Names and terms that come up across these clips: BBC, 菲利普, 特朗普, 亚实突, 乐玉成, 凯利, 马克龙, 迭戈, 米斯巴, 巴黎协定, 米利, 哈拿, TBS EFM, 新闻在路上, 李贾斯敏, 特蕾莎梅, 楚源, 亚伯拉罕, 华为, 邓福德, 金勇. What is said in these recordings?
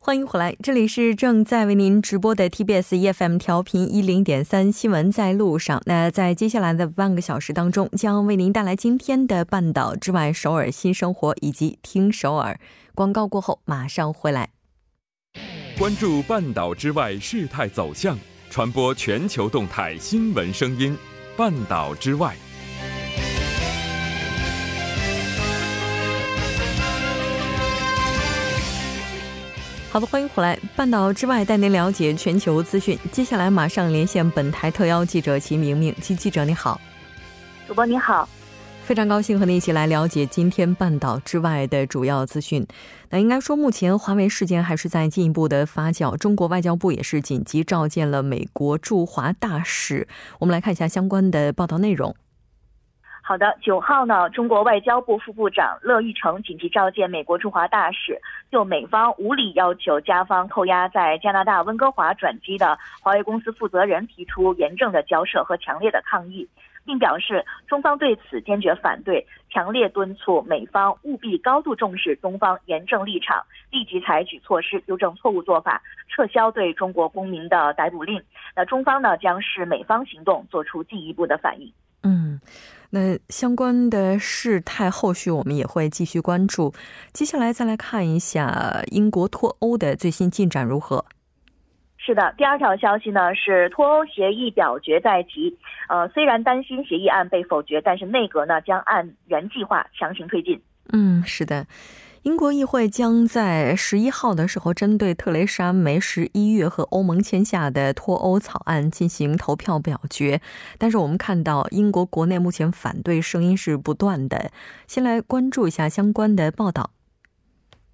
欢迎回来，这里是正在为您直播的 TBS EFM 调频 10.3 新闻在路上。那在接下来的半个小时当中，将为您带来今天的半岛之外、首尔新生活以及听首尔。广告过后马上回来。关注半岛之外事态走向，传播全球动态新闻声音。半岛之外。好的，欢迎回来，半岛之外带您了解全球资讯。接下来马上连线本台特邀记者齐明明。齐记者你好。主播你好，非常高兴和您一起来了解今天半岛之外的主要资讯。那应该说目前华为事件还是在进一步的发酵，中国外交部也是紧急召见了美国驻华大使。我们来看一下相关的报道内容。好的，9号呢，中国外交部副部长乐玉成紧急召见美国驻华大使，就美方无理要求加方扣押在加拿大温哥华转机的华为公司负责人提出严正的交涉和强烈的抗议，并表示中方对此坚决反对，强烈敦促美方务必高度重视中方严正立场，立即采取措施纠正错误做法，撤销对中国公民的逮捕令。那中方呢，将视美方行动做出进一步的反应。那相关的事态后续我们也会继续关注。接下来再来看一下英国脱欧的最新进展如何。是的，第二条消息呢是脱欧协议表决在即，虽然担心协议案被否决，但是内阁呢将按原计划强行推进。是的，英国议会将在11号的时候针对特蕾莎梅11月和欧盟签下的脱欧草案进行投票表决，但是我们看到英国国内目前反对声音是不断的。先来关注一下相关的报道。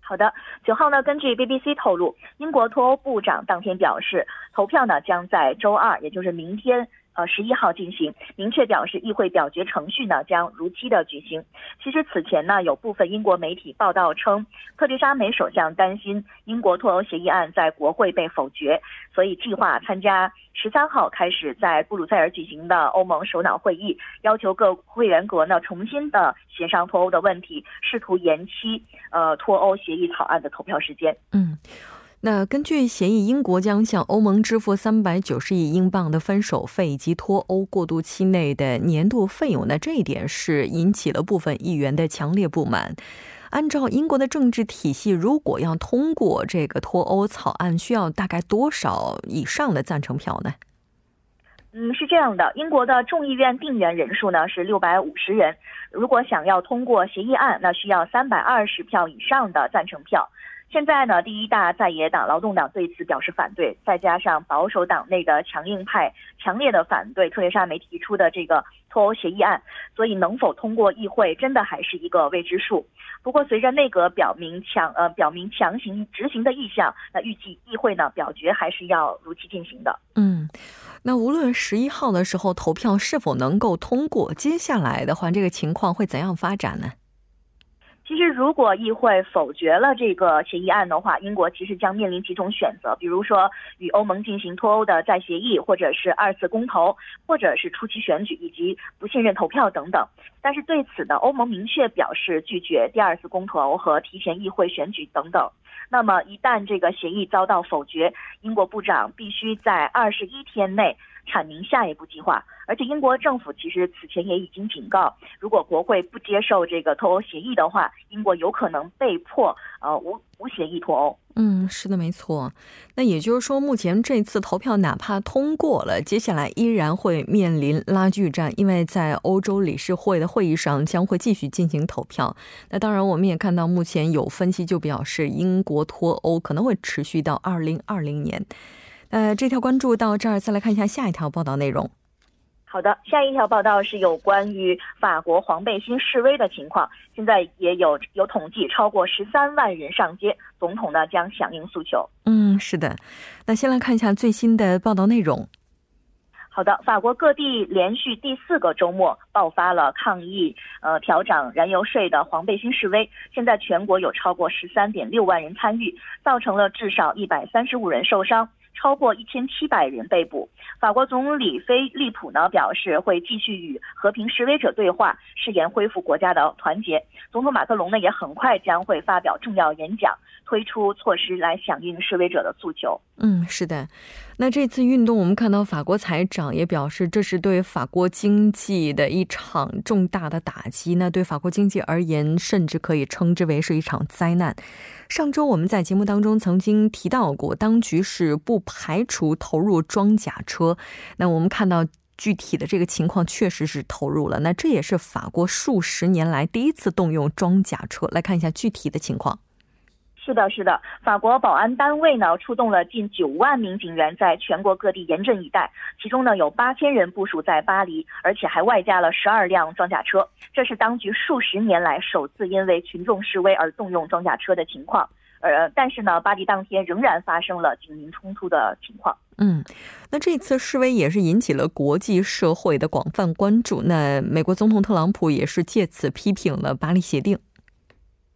好的，9号呢，根据 BBC 透露，英国脱欧部长当天表示，投票呢将在周2，也就是明天11号进行，明确表示议会表决程序呢将如期的举行。其实此前呢，有部分英国媒体报道称，特蕾莎梅首相担心英国脱欧协议案在国会被否决，所以计划参加13号开始在布鲁塞尔举行的欧盟首脑会议，要求各会员国呢重新的协商脱欧的问题，试图延期脱欧协议草案的投票时间。那根据协议，英国将向欧盟支付390亿英镑的分手费以及脱欧过渡期内的年度费用。那这一点是引起了部分议员的强烈不满。按照英国的政治体系，如果要通过这个脱欧草案，需要大概多少以上的赞成票呢？是这样的，英国的众议院定员人数呢是650人，如果想要通过协议案，那需要320票以上的赞成票。现在呢，第一大在野党劳动党对此表示反对，再加上保守党内的强硬派强烈的反对特蕾莎梅提出的这个脱欧协议案，所以能否通过议会真的还是一个未知数。不过，随着内阁表明强行执行的意向，那预计议会呢表决还是要如期进行的。那无论11号的时候投票是否能够通过，接下来的话，这个情况会怎样发展呢？其实如果议会否决了这个协议案的话，英国其实将面临几种选择，比如说与欧盟进行脱欧的再协议，或者是2次公投，或者是初期选举以及不信任投票等等。但是对此呢，欧盟明确表示拒绝第2次公投和提前议会选举等等。那么一旦这个协议遭到否决，英国部长必须在21天内阐明下一步计划，而且英国政府其实此前也已经警告，如果国会不接受这个脱欧协议的话，英国有可能被迫无协议脱欧。是的，没错。那也就是说，目前这次投票哪怕通过了，接下来依然会面临拉锯战，因为在欧洲理事会的会议上将会继续进行投票。那当然，我们也看到目前有分析就表示，英国脱欧可能会持续到2020年。这条关注到这儿，再来看一下下一条报道内容。好的，下一条报道是有关于法国黄背心示威的情况，现在也有统计，超过13万人上街，总统呢将响应诉求。是的，那先来看一下最新的报道内容。好的，法国各地连续第四个周末爆发了抗议调涨燃油税的黄背心示威，现在全国有超过 13.6万人 参与，造成了至少 130人受伤， 超过 1700人 被捕。法国总理菲利普表示会继续与和平示威者对话，誓言恢复国家的团结。总统马克龙也很快将会发表重要演讲， 推出措施来响应示威者的诉求。 那这次运动我们看到法国财长也表示这是对法国经济的一场重大的打击，那对法国经济而言甚至可以称之为是一场灾难。上周我们在节目当中曾经提到过，当局是不排除投入装甲车， 具体的这个情况确实是投入了，那这也是法国数十年来第一次动用装甲车。来看一下具体的情况。 是的，法国保安单位呢出动了近 9万名警员在全国各地严阵以待， 其中呢有 8000人 部署在巴黎， 而且还外加了 12辆装甲车。 这是当局数十年来首次因为群众示威而动用装甲车的情况。 但是呢巴黎当天仍然发生了警民冲突的情况。那这次示威也是引起了国际社会的广泛关注，那美国总统特朗普也是借此批评了巴黎协定。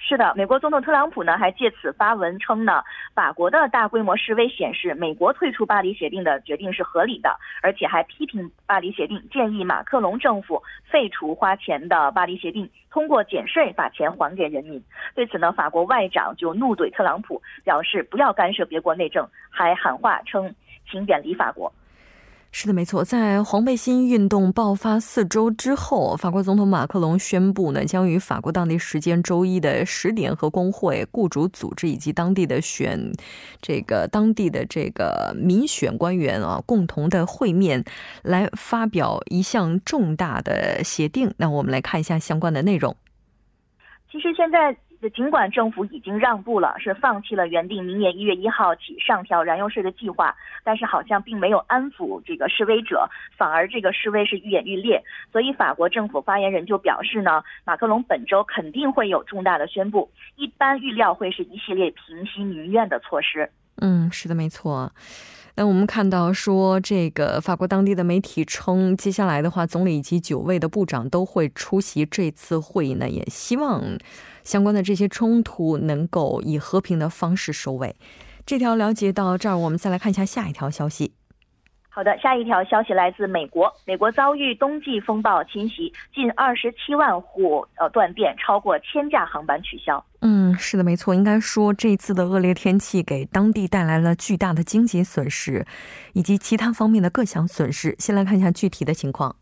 是的，美国总统特朗普呢还借此发文称呢，法国的大规模示威显示美国退出巴黎协定的决定是合理的，而且还批评巴黎协定，建议马克龙政府废除花钱的巴黎协定，通过减税把钱还给人民。对此呢，法国外长就怒怼特朗普，表示不要干涉别国内政，还喊话称请远离法国。 是的，没错。在黄背心运动爆发4周之后，法国总统马克龙宣布呢，将于法国当地时间周一的10点和工会、雇主组织以及当地的 这个民选官员共同的会面，来发表一项重大的协定。那我们来看一下相关的内容。 其实现在 尽管政府已经让步了， 是放弃了原定明年1月1号起上调燃油税的计划， 但是好像并没有安抚这个示威者，反而这个示威是愈演愈烈。 所以法国政府发言人就表示呢， 马克龙本周肯定会有重大的宣布， 一般预料会是一系列平息民怨的措施。 是的，没错。 那我们看到说这个法国当地的媒体称， 接下来的话总理以及9位的部长都会出席这次会议呢， 也希望相关的这些冲突能够以和平的方式收尾。 这条了解到这儿，我们再来看一下下一条消息。 好的，下一条消息来自美国。 美国遭遇冬季风暴侵袭， 近 27万户 断电， 超过 1000架航班取消。 是的，没错。 应该说这次的恶劣天气给当地带来了巨大的经济损失以及其他方面的各项损失。 先来看一下具体的情况。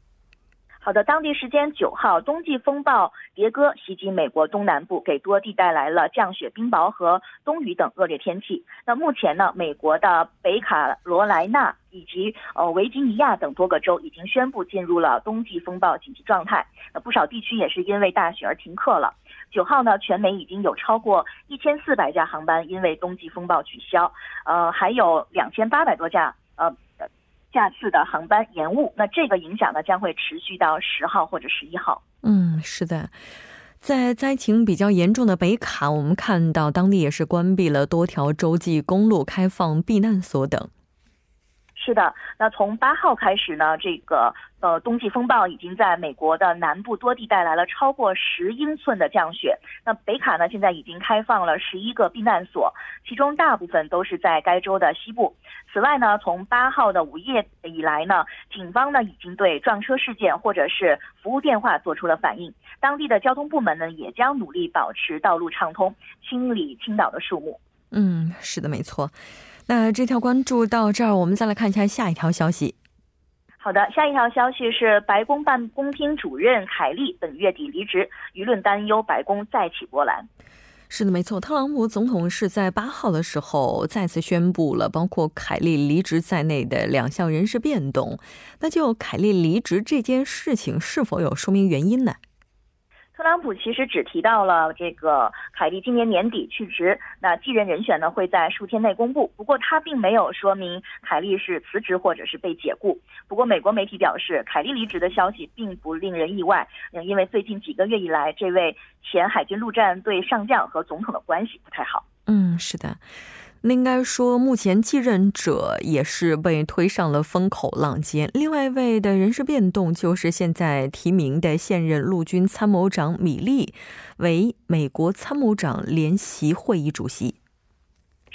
好的，当地时间 9号， 冬季风暴迭戈袭击美国东南部， 给多地带来了降雪、冰雹和冬雨等恶劣天气。 那目前呢，美国的北卡罗来纳 以及维吉尼亚等多个州 已经宣布进入了冬季风暴紧急状态， 不少地区也是因为大雪而停课了。 9号呢， 全美已经有超过 1400架航班 因为冬季风暴取消， 还有 2800多架 架次的航班延误， 那这个影响呢将会持续到 10号或者11号。 是的。 在灾情比较严重的北卡， 我们看到当地也是关闭了多条州际公路， 开放避难所等。 是的，那从 8号 开始呢， 冬季风暴已经在美国的南部多地带来了超过 10英寸的降雪。 那北卡呢现在已经开放了 11个避难所， 其中大部分都是在该州的西部。 此外呢，从 8号 的午夜以来呢， 警方呢已经对撞车事件或者是服务电话做出了反应。 当地的交通部门呢也将努力保持道路畅通， 清理倾倒的树木。 是的，没错。 那这条关注到这儿，我们再来看一下下一条消息。 好的，下一条消息是白宫办公厅主任凯利本月底离职， 舆论担忧白宫再起波澜。 是的，没错。特朗普总统是在 8号 的时候再次宣布了包括凯利离职在内的两项人事变动， 那就凯利离职这件事情是否有说明原因呢？ 特朗普其实只提到了这个凯利今年年底去职， 那继任人选呢会在数天内公布。 不过他并没有说明凯利是辞职或者是被解雇。 不过美国媒体表示凯利离职的消息并不令人意外， 因为最近几个月以来， 这位前海军陆战队上将和总统的关系不太好。是的。那应该说目前继任者也是被推上了风口浪尖。另外一位的人事变动就是现在提名的现任陆军参谋长米利为美国参谋长联席会议主席。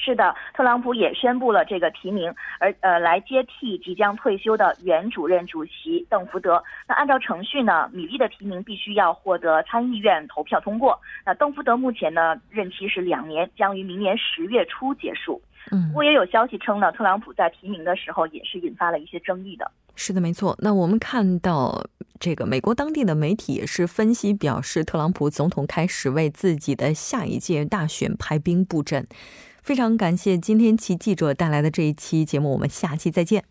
是的，特朗普也宣布了这个提名，而来接替即将退休的原主任主席邓福德。那按照程序呢，米利的提名必须要获得参议院投票通过，那邓福德目前呢任期是2年，将于明年10月初结束。 不过也有消息称呢，特朗普在提名的时候也是引发了一些争议的。是的，没错。那我们看到这个美国当地的媒体也是分析表示，特朗普总统开始为自己的下一届大选排兵布阵。非常感谢今天齐记者带来的这一期节目，我们下期再见。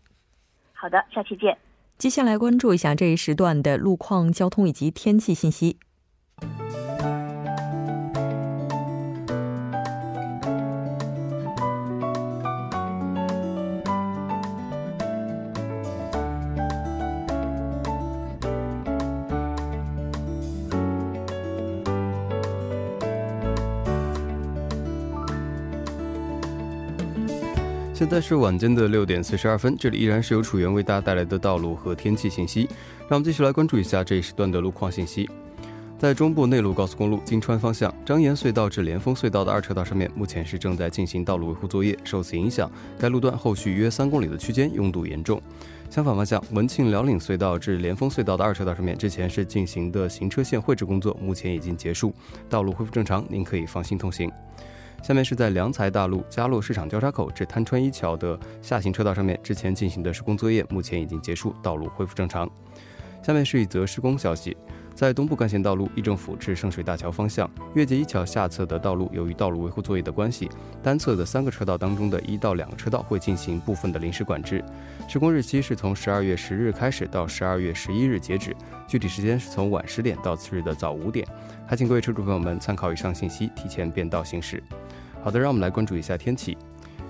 好的，下期见。接下来关注一下这一时段的路况交通以及天气信息。 现在是晚间的6点42分， 这里依然是由楚源为大家带来的道路和天气信息。 让我们继续来关注一下这一时段的路况信息。 在中部内陆高速公路金川方向， 张岩隧道至连峰隧道的2车道上面， 目前是正在进行道路维护作业，受此影响， 该路段后续约3公里的区间 拥堵严重。 相反方向， 文庆辽岭隧道至连峰隧道的2车道上面， 之前是进行的行车线绘制工作， 目前已经结束， 道路恢复正常， 您可以放心通行。 下面是在良才大路嘉洛市场交叉口至滩川一桥的下行车道上面， 之前进行的施工作业， 目前已经结束， 道路恢复正常。 下面是一则施工消息， 在东部干线道路议政府至圣水大桥方向， 越界一桥下侧的道路， 由于道路维护作业的关系， 单侧的3个车道当中的1到2个车道 会进行部分的临时管制。 施工日期是从12月10日开始到12月11日截止， 具体时间是从晚10点到次日的早5点。 还请各位车主朋友们参考以上信息，提前变道行驶。 好的，让我们来关注一下天气。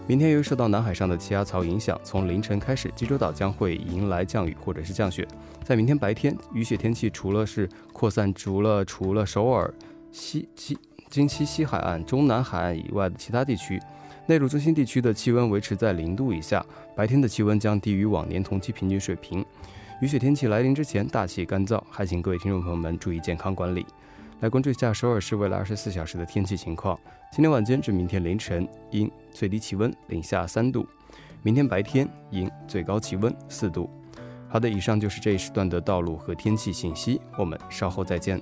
明天由于受到南海上的气压槽影响， 从凌晨开始， 济州岛将会迎来降雨或者是降雪。 在明天白天， 雨雪天气除了是扩散除了首尔、金溪西海岸、 中南海岸以外的其他地区， 内陆中心地区的气温维持在0度以下， 白天的气温将低于往年同期平均水平。 雨雪天气来临之前大气干燥， 还请各位听众朋友们注意健康管理。 来关注一下首尔市未来24小时的天气情况。 今天晚间至明天凌晨， 阴，最低气温零下3度； 明天白天， 阴，最高气温4度。 好的，以上就是这一时段的道路和天气信息， 我们稍后再见。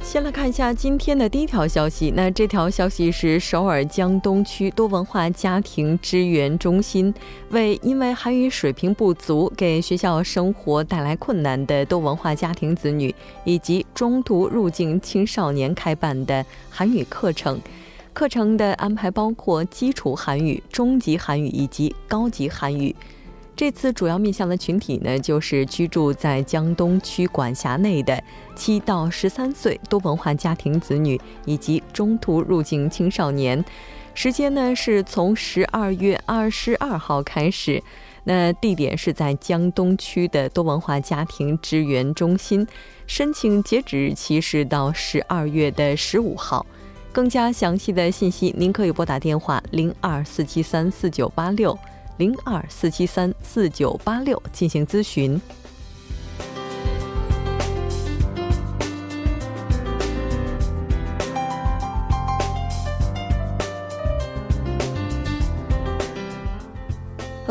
先来看一下今天的第一条消息。 那这条消息是首尔江东区多文化家庭支援中心 为因为韩语水平不足给学校生活带来困难的多文化家庭子女 以及中途入境青少年开办的韩语课程。 课程的安排包括基础韩语、 中级韩语 以及高级韩语。 这次主要面向的群体呢，就是居住在江东区管辖内的7到13岁 多文化家庭子女以及中途入境青少年。 时间呢是从12月22号开始， 那地点是在江东区的多文化家庭支援中心， 申请截止日期是到12月的15号。 更加详细的信息您可以拨打电话 02-473-4986 02-473-4986 进行咨询。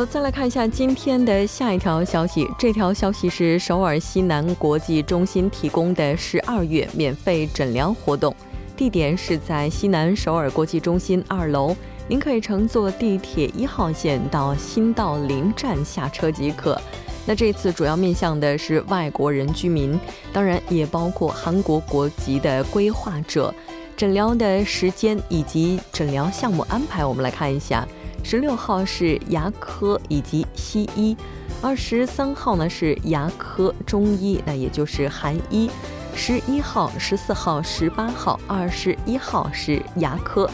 再来看一下今天的下一条消息。 这条消息是首尔西南国际中心提供的 12月 免费诊疗活动，地点是在西南首尔国际中心2楼。您可以乘坐地铁1号线到新道林站下车即可。那这次主要面向的是外国人居民，当然也包括韩国国籍的规划者。诊疗的时间以及诊疗项目安排，我们来看一下。16号是牙科以及西医，23号呢是牙科中医，那也就是韩医。11号、14号、18号、21号是牙科。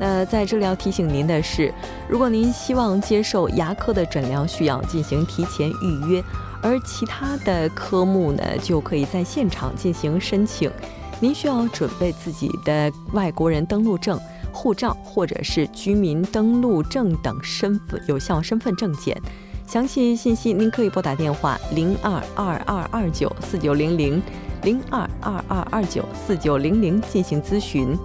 那在这里要提醒您的是，如果您希望接受牙科的诊疗，需要进行提前预约，而其他的科目呢就可以在现场进行申请。您需要准备自己的外国人登陆证、护照或者是居民登陆证等有效身份证件。详细信息您可以拨打电话02-2229-4900、02-2229-4900进行咨询。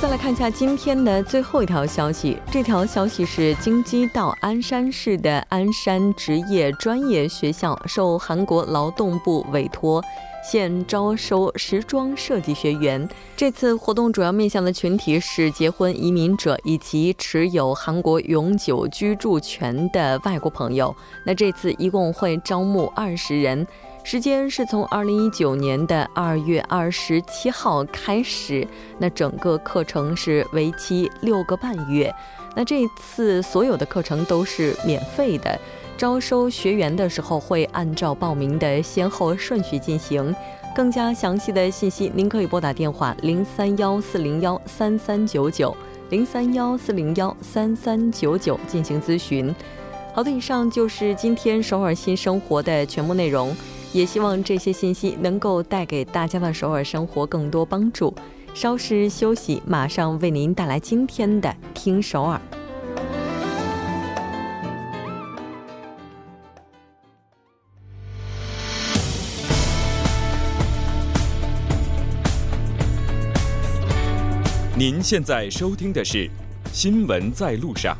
再来看一下今天的最后一条消息，这条消息是京畿道鞍山市的鞍山职业专业学校受韩国劳动部委托，现招收时装设计学员。这次活动主要面向的群体是结婚移民者以及持有韩国永久居住权的外国朋友。那这次一共会招募20人，时间是从2019年的2月27号开始，那整个课程是为期6个半月。那这次所有的课程都是免费的，招收学员的时候会按照报名的先后顺序进行。更加详细的信息您可以拨打电话0314013399 0314013399进行咨询。好的，以上就是今天首尔新生活的全部内容，也希望这些信息能够带给大家的首尔生活更多帮助。稍事休息，马上为您带来今天的听首尔。您现在收听的是新闻在路上。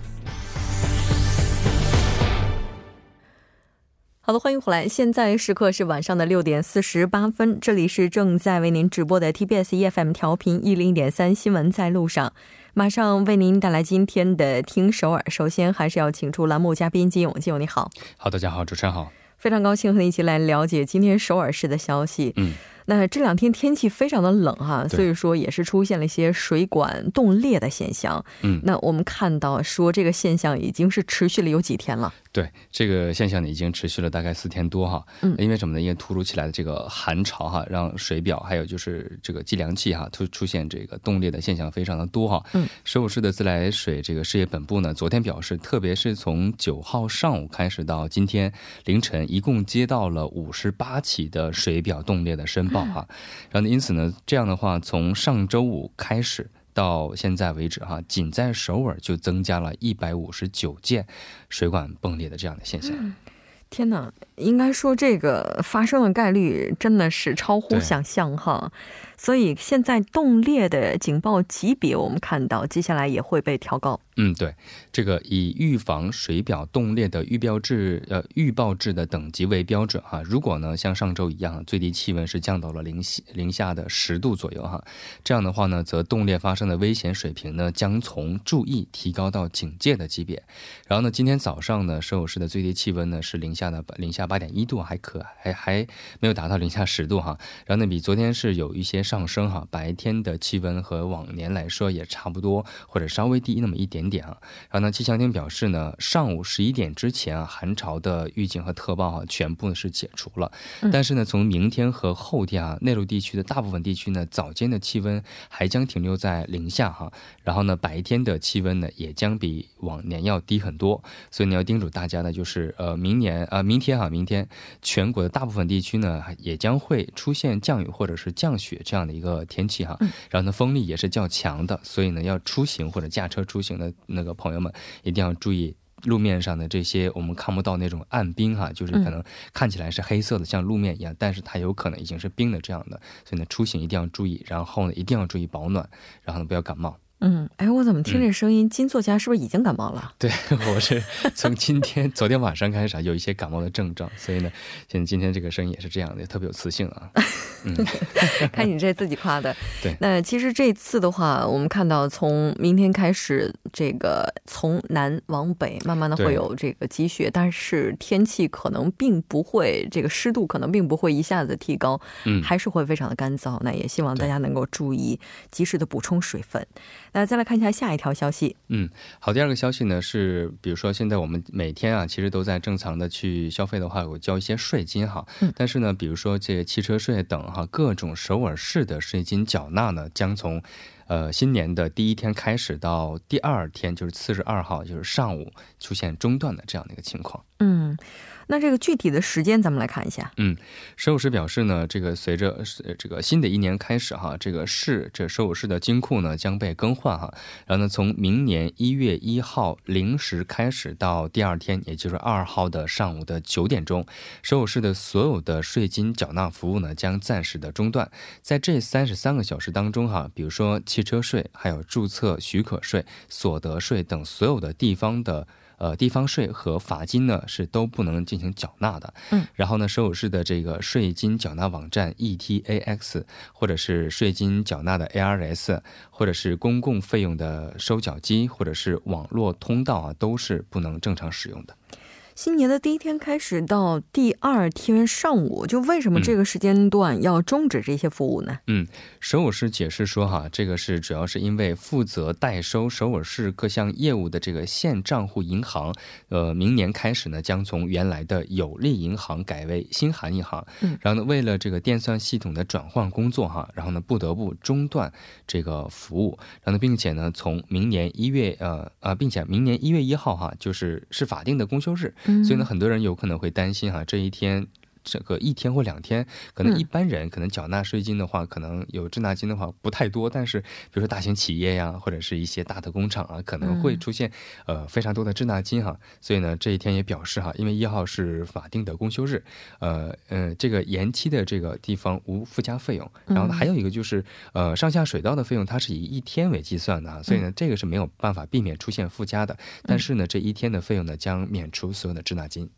好的，欢迎回来，现在时刻是晚上的6点48分，这里是正在为您直播的 TBS EFM 调频 101.3 新闻在路上，马上为您带来今天的听首尔。首先还是要请出栏目嘉宾金勇。金勇你好。好，大家好，主持人好，非常高兴和你一起来了解今天首尔市的消息。那这两天天气非常的冷哈，所以说也是出现了一些水管冻裂的现象。那我们看到说这个现象已经是持续了有几天了。对，这个现象已经持续了大概4天多哈。因为什么呢？因为突如其来的这个寒潮哈，让水表还有就是这个计量器哈，出现这个冻裂的现象非常的多哈。首尔市的自来水这个事业本部呢，昨天表示，特别是从9号上午开始到今天凌晨，一共接到了58起的水表冻裂的申报哈。然后因此呢，这样的话，从上周5开始到现在为止哈，仅在首尔就增加了159件水管崩裂的这样的现象。天哪，应该说这个发生的概率真的是超乎想象哈。所以现在冻裂的警报级别，我们看到接下来也会被调高。对，这个以预防水表冻裂的预报制的等级为标准哈。如果呢像上周一样，最低气温是降到了零下的10度左右哈，这样的话呢，则冻裂发生的危险水平呢将从注意提高到警戒的级别。然后呢，今天早上呢，首尔市的最低气温呢是零下8.1度，还没有达到零下10度哈。然后呢，比昨天是有一些上升哈，白天的气温和往年来说也差不多，或者稍微低那么一点啊。然后呢，气象厅表示呢，上午11点之前啊，寒潮的预警和特报啊，全部是解除了。但是呢，从明天和后天啊，内陆地区的大部分地区呢，早间的气温还将停留在0下哈。然后呢，白天的气温呢，也将比往年要低很多。所以你要叮嘱大家呢，就是明天全国的大部分地区呢，也将会出现降雨或者是降雪这样的一个天气哈。然后呢，风力也是较强的，所以呢，要出行或者驾车出行的那个朋友们一定要注意路面上的这些我们看不到那种暗冰哈，就是可能看起来是黑色的，像路面一样，但是它有可能已经是冰的这样的，所以呢，出行一定要注意，然后呢，一定要注意保暖，然后呢，不要感冒。哎，我怎么听这声音今作家是不是已经感冒了？对，我是从今天昨天晚上开始有一些感冒的症状，所以呢现在今天这个声音也是这样的，特别有磁性啊。看你这自己夸的。对，那其实这次的话我们看到从明天开始这个从南往北慢慢的会有这个积雪，但是天气可能并不会这个湿度可能并不会一下子提高，还是会非常的干燥，那也希望大家能够注意及时的补充水分。 那再来看一下下一条消息。好，第二个消息呢是比如说现在我们每天啊其实都在正常的去消费的话有交一些税金哈，但是呢比如说这汽车税等哈各种首尔市的税金缴纳呢将从 新年的第一天开始到第二天， 就是42号， 就是上午出现中断的这样的一个情况。 那这个具体的时间咱们来看一下。 首尔市表示呢 这个随着这个新的一年开始哈， 这首尔市的金库呢 将被更换哈， 然后呢从明年1月1号 0时开始到第二天， 也就是2号的上午的9点钟， 首尔市的所有的税金缴纳服务呢 将暂时的中断。 在这33个小时当中哈， 比如说 汽车税还有注册许可税所得税等所有的地方的 地方税和罚金呢是都不能进行缴纳的。 然后呢首尔市的这个税金缴纳网站 ETAX 或者是税金缴纳的 ARS 或者是公共费用的收缴机 或者是网络通道啊都是不能正常使用的。 新年的第一天开始到第二天上午， 就为什么这个时间段要终止这些服务呢？ 首尔市解释说哈， 这个是主要是因为负责代收首尔市各项业务的这个县账户银行 明年开始呢 将从原来的有利银行改为新韩银行， 然后呢为了这个电算系统的转换工作哈， 然后呢不得不中断这个服务， 然后并且呢从明年1月 并且明年1月1号哈 就是法定的公休日， 所以呢很多人有可能会担心哈，这一天 这个一天或两天可能一般人可能缴纳税金的话可能有滞纳金的话不太多，但是比如说大型企业呀或者是一些大的工厂啊可能会出现非常多的滞纳金哈，所以呢这一天也表示哈，因为1号是法定的公休日，这个延期的这个地方无附加费用，然后还有一个就是上下水道的费用它是以一天为计算的，所以呢这个是没有办法避免出现附加的，但是呢这一天的费用呢将免除所有的滞纳金。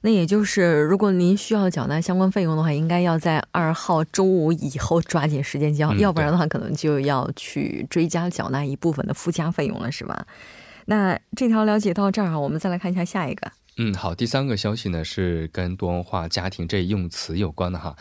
那也就是 如果您需要缴纳相关费用的话，应该要在2号周五以后抓紧时间交，要不然的话可能就要去追加缴纳一部分的附加费用了，是吧？那这条了解到这儿，我们再来看一下下一个。 好，第三个消息呢是跟多文化家庭这用词有关的哈。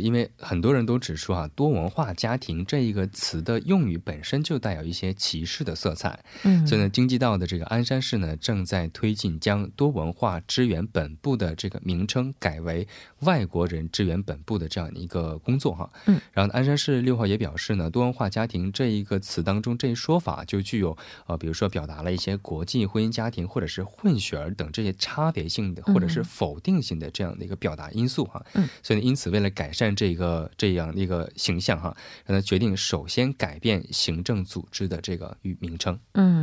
因为很多人都指出啊， 多文化家庭这一个词的用语本身就带有一些歧视的色彩， 所以呢京畿道的这个鞍山市呢 正在推进将多文化支援本部的这个名称改为外国人支援本部的这样一个工作哈。 然后鞍山市6号也表示呢， 多文化家庭这一个词当中这一说法就具有 比如说表达了一些国际婚姻家庭或者是混血儿等这些 差别性的或者是否定性的这样的一个表达因素哈， 所以因此为了改善这样的一个形象哈， 决定首先改变行政组织的这个名称。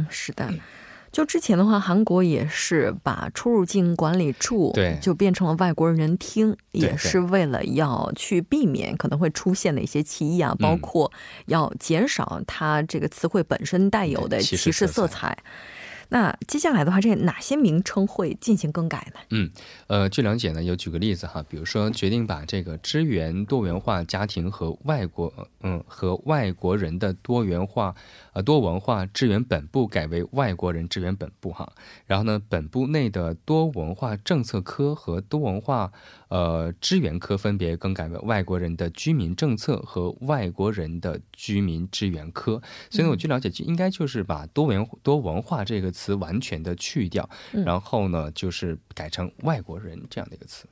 是的， 就之前的话韩国也是把出入境管理处 就变成了外国人厅， 也是为了要去避免可能会出现的一些歧义啊， 包括要减少它这个词汇本身带有的歧视色彩。 那接下来的话，这哪些名称会进行更改呢？ 据了解呢， 有举个例子哈， 比如说决定把这个支援多元化家庭和外国人的多文化支援本部改为外国人支援本部哈， 然后呢本部内的多文化政策科和多文化 支援科分别更改为外国人的居民政策和外国人的居民支援科。 所以呢我据了解应该就是把多文化这个词完全的去掉， 然后呢就是改成外国人这样的一个词。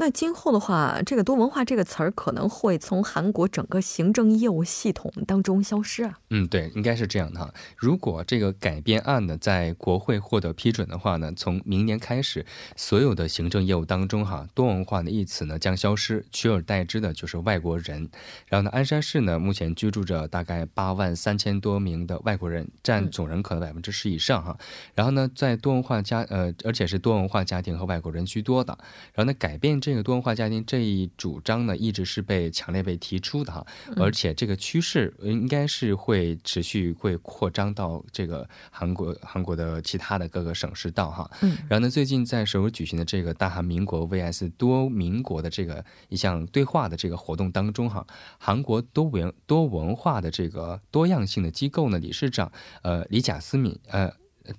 那今后的话这个多文化这个词儿可能会从韩国整个行政业务系统当中消失啊。 对，应该是这样的哈。 如果这个改编案呢在国会获得批准的话呢， 从明年开始所有的行政业务当中哈， 多文化的一词呢将消失， 取而代之的就是外国人。 然后呢鞍山市呢目前居住着大概8万3000多名的外国人，占总人口的11%。以上，然后呢在多文化家而且是多文化家庭和外国人居多的，然后呢改变这个多文化家庭这一主张呢一直是被强烈被提出的，而且这个趋势应该是会持续会扩张到这个韩国的其他的各个省市道，然后呢最近在首尔举行的这个大韩民国 vs 多民国的这个一项对话的这个活动当中，韩国多文化的这个多样性的机构呢理事长 李贾斯敏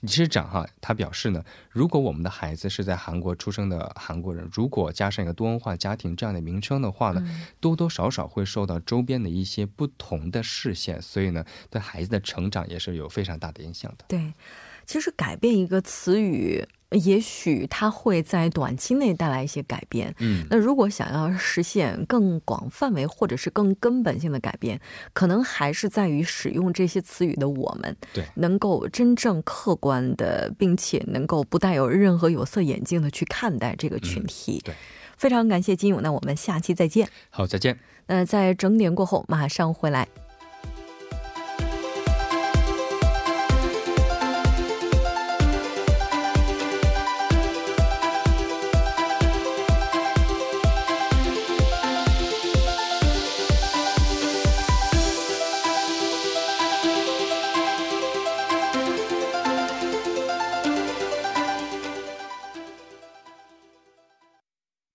理事长他表示呢，如果我们的孩子是在韩国出生的韩国人，如果加上一个多文化家庭这样的名称的话呢，多多少少会受到周边的一些不同的视线，所以呢对孩子的成长也是有非常大的影响的。对，其实改变一个词语 也许它会在短期内带来一些改变。那如果想要实现更广范围或者是更根本性的改变，可能还是在于使用这些词语的我们能够真正客观的并且能够不带有任何有色眼镜的去看待这个群体。非常感谢金勇，那我们下期再见。好，再见。那在整点过后马上回来。